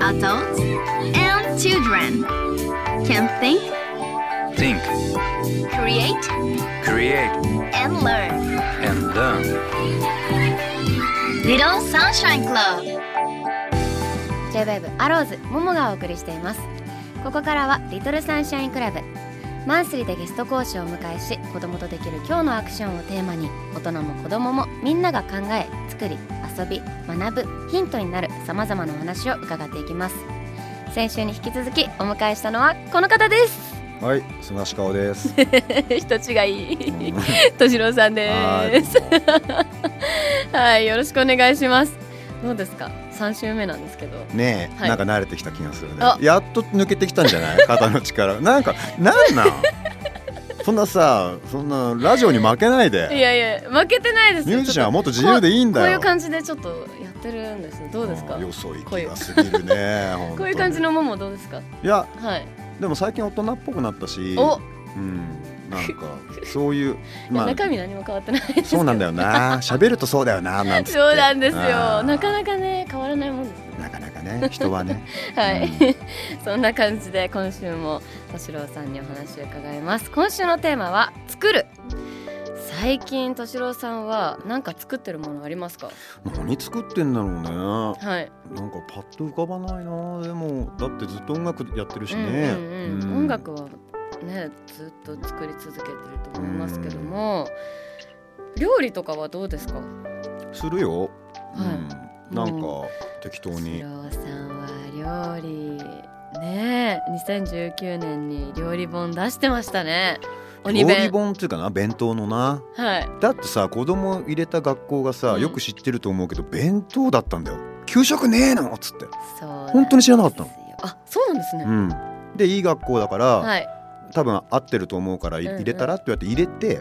Adults and children can think, create, and learn. Little Sunshine Club J-Wave アローズももがお送りしています。ここからは Little Sunshine Club、マンスリーでゲスト講師をお迎えし、子どもとできる今日のアクションをテーマに、大人も子どももみんなが考え、作り、遊び、学ぶ、ヒントになるさまざまなお話を伺っていきます。先週に引き続きお迎えしたのはこの方です。はい、すなしかおです。人違い、としろうさんです。はい、よろしくお願いします。どうですか、3週目なんですけどねえ、はい、なんか慣れてきた気がするね。やっと抜けてきたんじゃない？肩の力なんそんなラジオに負けないで。いやいや、負けてないですよ。ミュージシャンはもっと自由でいいんだよ。こういう感じでちょっとやってるんです。どうですか？よそ行きがすぎるね。こういう感じのももどうですか？いや、はい、でも最近大人っぽくなったし、なんかそういう、まあ、中身何も変わってないですけど。そうなんだよな、喋るとそうだよな、なんて。そうなんですよ。なかなかね、変わらないもんですね。なかなかね、人はね。はい、そんな感じで今週もとしろうさんにお話を伺います。今週のテーマは作る。最近としろうさんは何か作ってるものありますか？何作ってんだろうね、はい、なんかパッと浮かばないな。でもだってずっと音楽やってるしね、音楽はね、ずっと作り続けてると思いますけども、料理とかはどうですか？するよ、なんか適当に。としろうさんは料理ね、2019年に料理本出してましたね。料理本っていうかな、弁当のな、はい、だってさ、子供入れた学校がさ、よく知ってると思うけど、弁当だったんだよ。給食ねえのっつって。そうなんですよ。本当に知らなかったの。あ、そうなんですね、で、いい学校だから、はい、多分合ってると思うから入れたらって言われて入れて、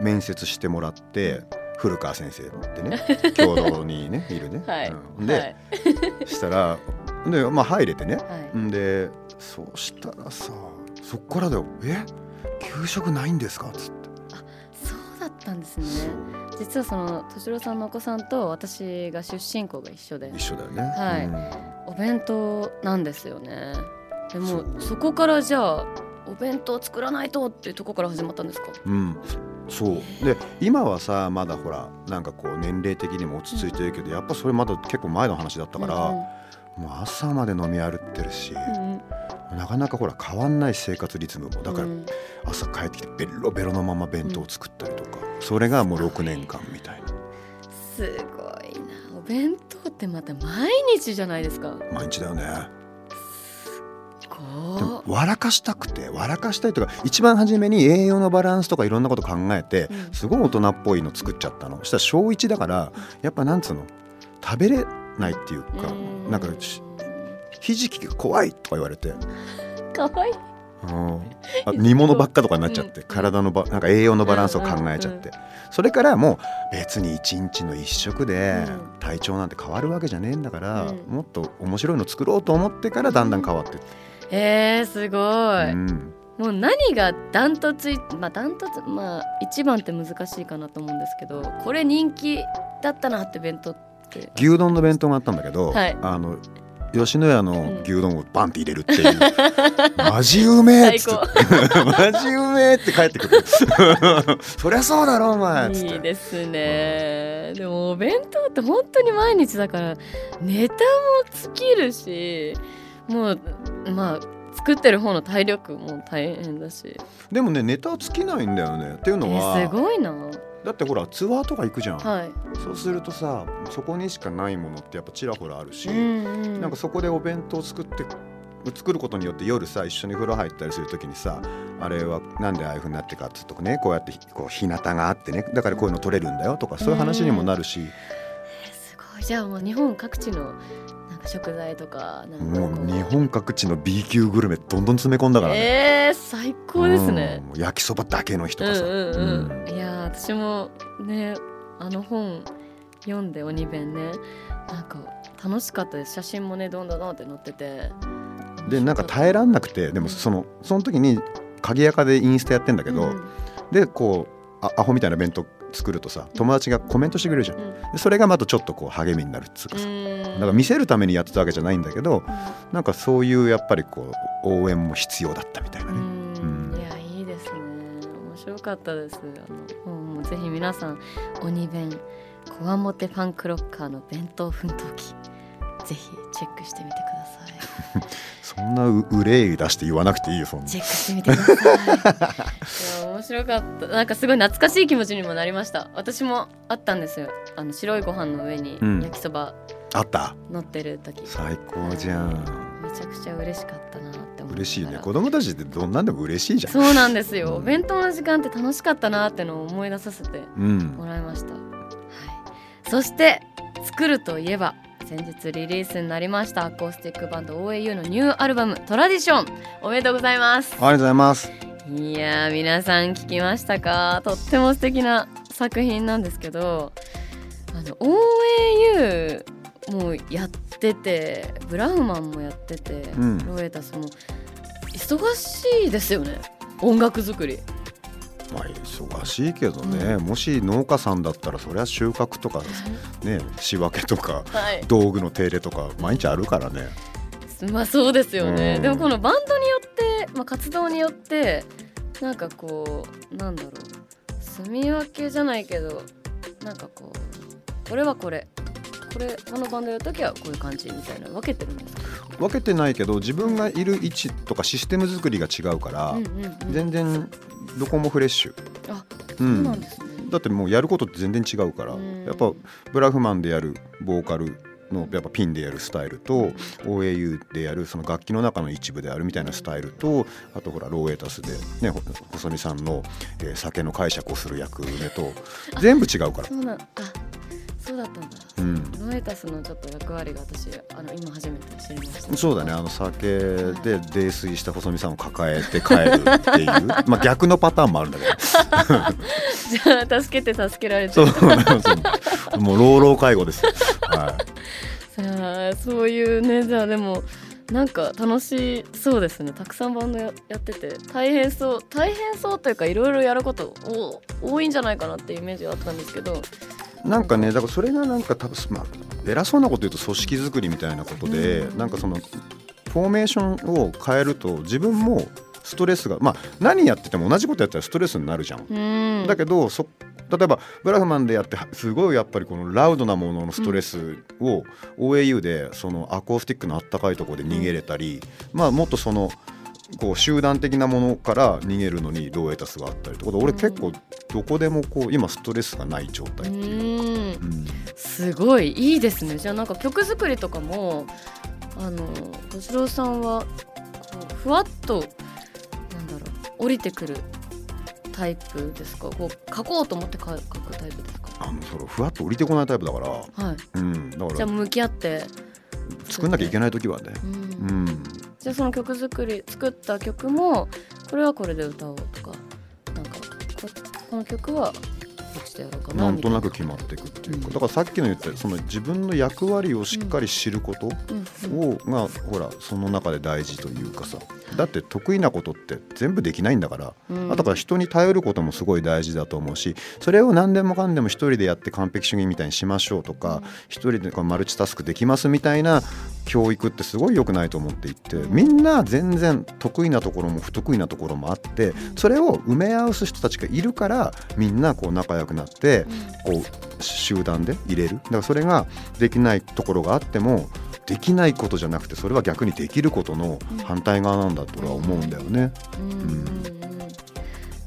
面接してもらって、古川先生ってね、共同にねいるね、はい、で、はい、したらで、まあ入れてね、はい、で、そうしたらさ、そっからだよ。給食ないんですかっつって。あ、そうだったんですね。実はそのとしろうさんのお子さんと私が出身校が一緒で。一緒だよね、はい、お弁当なんですよね。でもそこからじゃあお弁当作らないとっていうとこから始まったんですか？そうで、今はさ、まだほらなんかこう年齢的にも落ち着いてるけど、やっぱそれまだ結構前の話だったから、もう朝まで飲み歩ってるし、なかなかほら変わんない生活リズムも。だから朝帰ってきてベロベロのまま弁当を作ったりとか、それがもう6年間みたいな。すごいな。お弁当ってまた毎日じゃないですか。毎日だよね。でも笑かしたいとか、一番初めに栄養のバランスとかいろんなこと考えて、すごい大人っぽいの作っちゃったの。そしたら小1だから、やっぱなんつうの、食べれないっていうか、なんかひじきが怖いとか言われて。かわいい。あ、煮物ばっかとかになっちゃって、体のなんか栄養のバランスを考えちゃって、それからもう別に1日の1食で体調なんて変わるわけじゃねえんだから、もっと面白いの作ろうと思ってから、だんだん変わってって。すごい、もう何がダントツ、まあ一番って難しいかなと思うんですけど、これ人気だったなって弁当って。牛丼の弁当があったんだけど、はい、吉野家の牛丼をバンって入れるっていう、マジうめえっつってマジうめえって帰ってくる。そりゃそうだろお前っつって。いいですね、でもお弁当って本当に毎日だから、ネタも尽きるし、もうまあ作ってる方の体力も大変だし。でもね、ネタは尽きないんだよね。っていうのは、すごいな。だってほらツアーとか行くじゃん、はい、そうするとさ、そこにしかないものってやっぱちらほらあるし、なんかそこでお弁当作ることによって、夜さ一緒に風呂入ったりするときにさ、あれはなんでああいう風になってかってとかね、こうやってこう日向があってね、だからこういうの取れるんだよとか、そういう話にもなるし、すごい。じゃあもう日本各地の食材とか、もう日本各地の B 級グルメどんどん詰め込んだからね。最高ですね。焼きそばだけの日とかさ、いや、私もね、あの本読んで、鬼弁ね、なんか楽しかったです。写真もね、どんどんどんって載ってて、でなんか耐えらんなくて、でもその時に鍵アカでインスタやってんだけど、でこうアホみたいな弁当作るとさ、友達がコメントしてくれるじゃん、うん、それがまたちょっとこう励みになるっつうかさ、だから見せるためにやってたわけじゃないんだけど、なんかそういうやっぱりこう応援も必要だったみたいなね、うん、いやいいですね、面白かったです。もうぜひ皆さん鬼弁こわもてファンクロッカーの弁当奮闘記ぜひチェックしてみてくださいそんな憂い出して言わなくていいよ、そんなチェックしてみてくださいいや面白かった、なんかすごい懐かしい気持ちにもなりました。私もあったんですよ、白いご飯の上に焼きそば、うん、あった乗ってる時最高じゃん、めちゃくちゃ嬉しかったなって思ったら嬉しいね、子供たちってどんなんでも嬉しいじゃん。そうなんですよ、お弁当の時間って楽しかったなってのを思い出させてもらいました、うん、はい、そして作るといえば先日リリースになりましたアコースティックバンド OAU のニューアルバムトラディション、おめでとうございます。ありがとうございます。いや皆さん聞きましたか、とっても素敵な作品なんですけど、OAU もやっててブラウマンもやってて、うん、ロエタスも忙しいですよね、音楽作り。まあ、忙しいけどね、うん、もし農家さんだったらそりゃ収穫とか、ね、仕分けとか、はい、道具の手入れとか毎日あるからね、まあそうですよね、うん、でもこのバンドによって、まあ、活動によってなんかこうなんだろう、住み分けじゃないけどなんかこうこれはこれこのバンドやるときはこういう感じみたいな分けてるんですか。分けてないけど自分がいる位置とかシステム作りが違うから、うんうんうん、全然どこもフレッシュ。あ、そうなんですね、うん、だってもうやることって全然違うから、やっぱブラフマンでやるボーカルのやっぱピンでやるスタイルと OAU でやるその楽器の中の一部であるみたいなスタイルと、あとほらローエタスで、ね、細見さんの、酒の解釈をする役目と全部違うから。そうだったんだ、うん、ロエタスのちょっと役割が私今初めて知りました。そうだね、酒で泥酔した細見さんを抱えて帰るっていうまあ逆のパターンもあるんだけどじゃあ助けて助けられてそうそうもう老老介護です、はい、さあそういうね、じゃあでもなんか楽しそうですね、たくさんバンドやってて大変そうというかいろいろやること多いんじゃないかなっていうイメージがあったんですけど、なんかね、だからそれがなんか多分、まあ、偉そうなこと言うと組織作りみたいなことで、うん、なんかそのフォーメーションを変えると自分もストレスが、まあ何やってても同じことやったらストレスになるじゃん、うん、だけど例えばブラフマンでやってすごいやっぱりこのラウドなもののストレスを OAU でそのアコースティックのあったかいところで逃げれたり、まあもっとそのこう集団的なものから逃げるのにローエタスがあったりとか、俺結構どこでもこう今ストレスがない状態っていうか、うん、すごいいいですね。じゃあなんか曲作りとかも敏郎さんはこうふわっとなんだろう降りてくるタイプですか、こう書こうと思って書くタイプですか。それふわっと降りてこないタイプだから、はい、うん、だからじゃあ向き合って作んなきゃいけない時はね、うん、うん、じゃあその曲作り作った曲もこれはこれで歌おうとか、なんかこの曲はこっちでやろうかな、なんとなく決まっていくっていうか、うん、だからさっきの言ったその自分の役割をしっかり知ることを、うん、がほらその中で大事というかさ、だって得意なことって全部できないんだから、うん、だから人に頼ることもすごい大事だと思うし、それを何でもかんでも一人でやって完璧主義みたいにしましょうとか、うん、一人でマルチタスクできますみたいな教育ってすごい良くないと思っていて、みんな全然得意なところも不得意なところもあって、それを埋め合わす人たちがいるからみんなこう仲良くなってこう集団で入れる。だからそれができないところがあってもできないことじゃなくて、それは逆にできることの反対側なんだと俺は思うんだよね。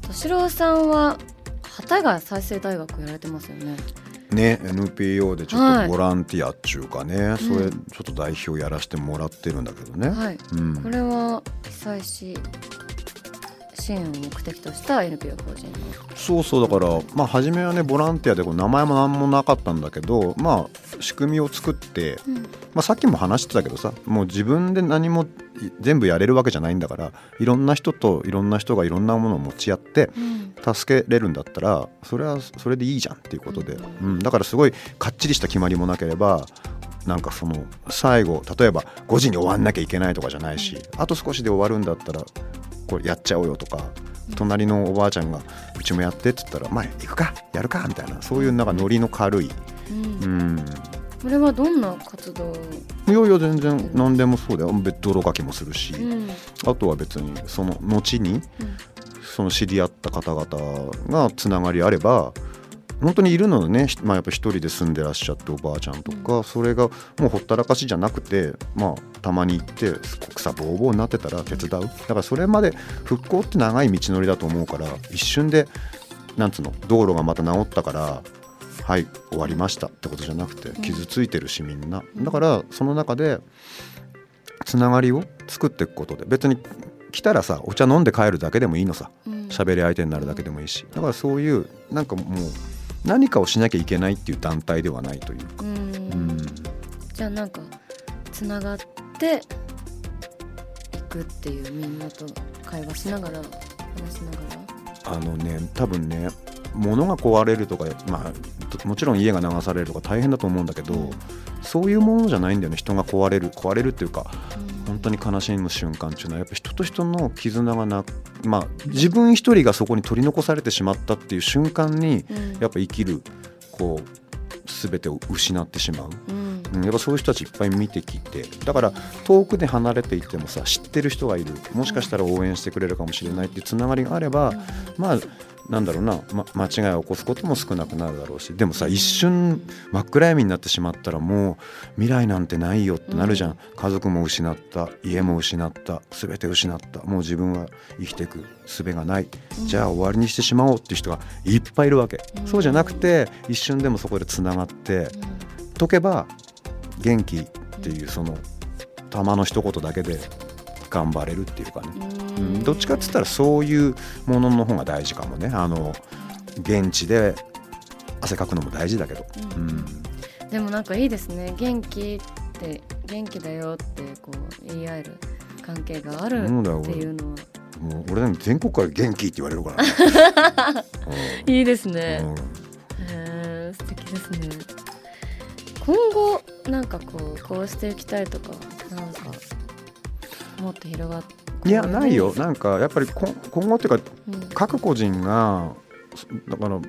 敏郎さんは幡ヶ谷再生大学やられてますよね。ね、NPO でちょっとボランティアっちゅうかね、はい、それちょっと代表やらせてもらってるんだけどね、はい、うん、これは被災地支援を目的とした NPO 法人の、そうそう、だから、まあ、初めはねボランティアでこう名前も何もなかったんだけど、まあ、仕組みを作って、うん、まあ、さっきも話してたけどさ、もう自分で何も全部やれるわけじゃないんだから、いろんな人といろんな人がいろんなものを持ち合って助けれるんだったら、それはそれでいいじゃんっていうことで、うんうん、だからすごいかっちりした決まりもなければ、なんかその最後例えば5時に終わんなきゃいけないとかじゃないし、あと少しで終わるんだったらこれやっちゃおうよとか、隣のおばあちゃんがうちもやってって言ったら、まあ行くかやるかみたいな、そういうなんかノリの軽い、うん、これはどんな活動？いやいや全然何でもそうだよ。泥かきもするし、うん、あとは別にその後に、うん、その知り合った方々がつながりあれば、本当にいるのね、まあ、やっぱ一人で住んでらっしゃっておばあちゃんとか、うん、それがもうほったらかしじゃなくて、まあ、たまに行って草ぼうぼうになってたら手伝う。だからそれまで復興って長い道のりだと思うから、一瞬でなんつうの、道路がまた治ったからはい終わりましたってことじゃなくて、傷ついてるしみんな、だからその中でつながりを作っていくことで、別に来たらさお茶飲んで帰るだけでもいいのさ、喋り相手になるだけでもいいし、だからそういうなんかもう何かをしなきゃいけないっていう団体ではないというか、うん、じゃあなんかつながっていくっていう、みんなと会話しながら話しながら、多分ね物が壊れるとか、まあ、もちろん家が流されるとか大変だと思うんだけど、うん、そういうものじゃないんだよね。人が壊れるっていうか、うん、本当に悲しむ瞬間っていうのはやっぱ人と人の絆がな、まあ、自分一人がそこに取り残されてしまったっていう瞬間に、うん、やっぱ生きるこう全てを失ってしまう、うんうん、やっぱそういう人たちいっぱい見てきて、だから遠くで離れていてもさ、知ってる人がいる、もしかしたら応援してくれるかもしれないっていうつながりがあれば、うん、まあなんだろうな、間違いを起こすことも少なくなるだろうし、でもさ一瞬真っ暗闇になってしまったらもう未来なんてないよってなるじゃん、うん、家族も失った、家も失った、全て失った、もう自分は生きていく術がない、うん、じゃあ終わりにしてしまおうっていう人がいっぱいいるわけ、うん、そうじゃなくて一瞬でもそこでつながって、うん、解けば元気っていうその玉の一言だけで頑張れるっていうかね、うん、どっちかって言ったらそういうものの方が大事かもね。現地で汗かくのも大事だけど、うんうん、でもなんかいいですね、元気って元気だよってこう言い合える関係があるっていうのは、もう俺なんか全国から元気って言われるから、ねうん、いいですね、うん、素敵ですね。今後なんかこうしていきたいとか、なんかもっと広がって、いやないよ、なんかやっぱり今後っていうか、うん、各個人がだから、例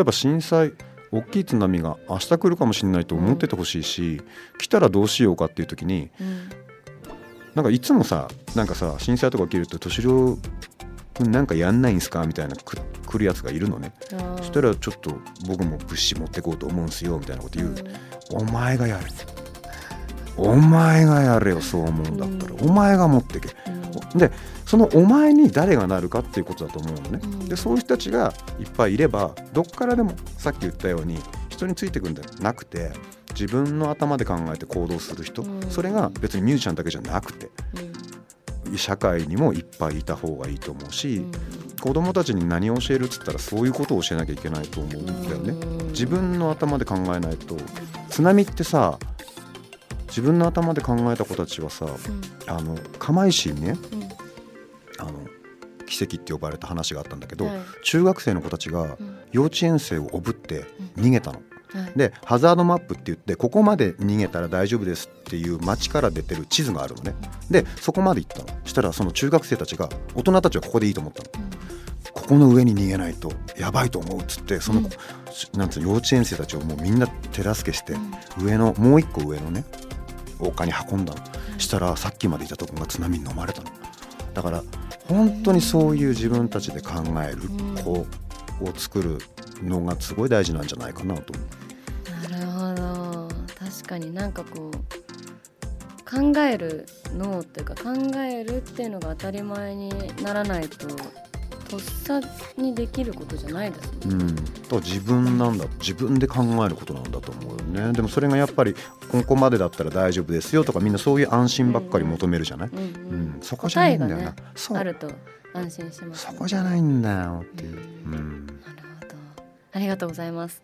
えば震災、大きい津波が明日来るかもしれないと思っててほしいし、うん、来たらどうしようかっていう時に、うん、なんかいつもさ、なんかさ震災とか起きると年寄りなんかやんないんすかみたいな来るやつがいるのね。そしたらちょっと僕も物資持ってこうと思うんすよみたいなこと言う、うん、お前がやれよそう思うんだったら、うん、お前が持ってけ、うん、でそのお前に誰がなるかっていうことだと思うのね、うん、でそういう人たちがいっぱいいれば、どっからでもさっき言ったように人についてくんじゃなくて、自分の頭で考えて行動する人、うん、それが別にミュージシャンだけじゃなくて、うん、社会にもいっぱいいた方がいいと思うし、うん、子供たちに何を教えるって言ったらそういうことを教えなきゃいけないと思うんだよね、うん、自分の頭で考えないと。津波ってさ、自分の頭で考えた子たちはさ、うん、釜石にね、うん、奇跡って呼ばれた話があったんだけど、はい、中学生の子たちが幼稚園生をおぶって逃げたの、うんはい、でハザードマップって言って、ここまで逃げたら大丈夫ですっていう町から出てる地図があるのね、うん、でそこまで行ったの。そしたらその中学生たちが、大人たちはここでいいと思ったの、うん、ここの上に逃げないとやばいと思うっつって、その、うん、なんつう幼稚園生たちをもうみんな手助けして、うん、上のもう一個上のね丘に運んだの、うん、したらさっきまでいたとこが津波に飲まれたの。だから本当にそういう自分たちで考える子を作るのがすごい大事なんじゃないかなと思う。なるほど、確かになんかこう考える脳っていうか、考えるっていうのが当たり前にならないと、とっさにできることじゃないですね、うん、だから自分で考えることなんだと思うよね。でもそれがやっぱりここまでだったら大丈夫ですよとか、みんなそういう安心ばっかり求めるじゃない、うんうんうん、そこじゃないんだよな、答えが、ね、そうあると安心します、ね、そこじゃないんだよっていう、うんうん、なるほど、ありがとうございます。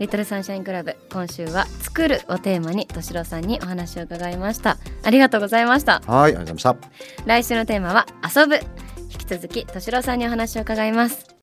Little Sunshine Club、今週は作るをテーマに敏郎さんにお話を伺いました。ありがとうございました。はい、ありがとうございました。来週のテーマは遊ぶ。引き続き敏郎さんにお話を伺います。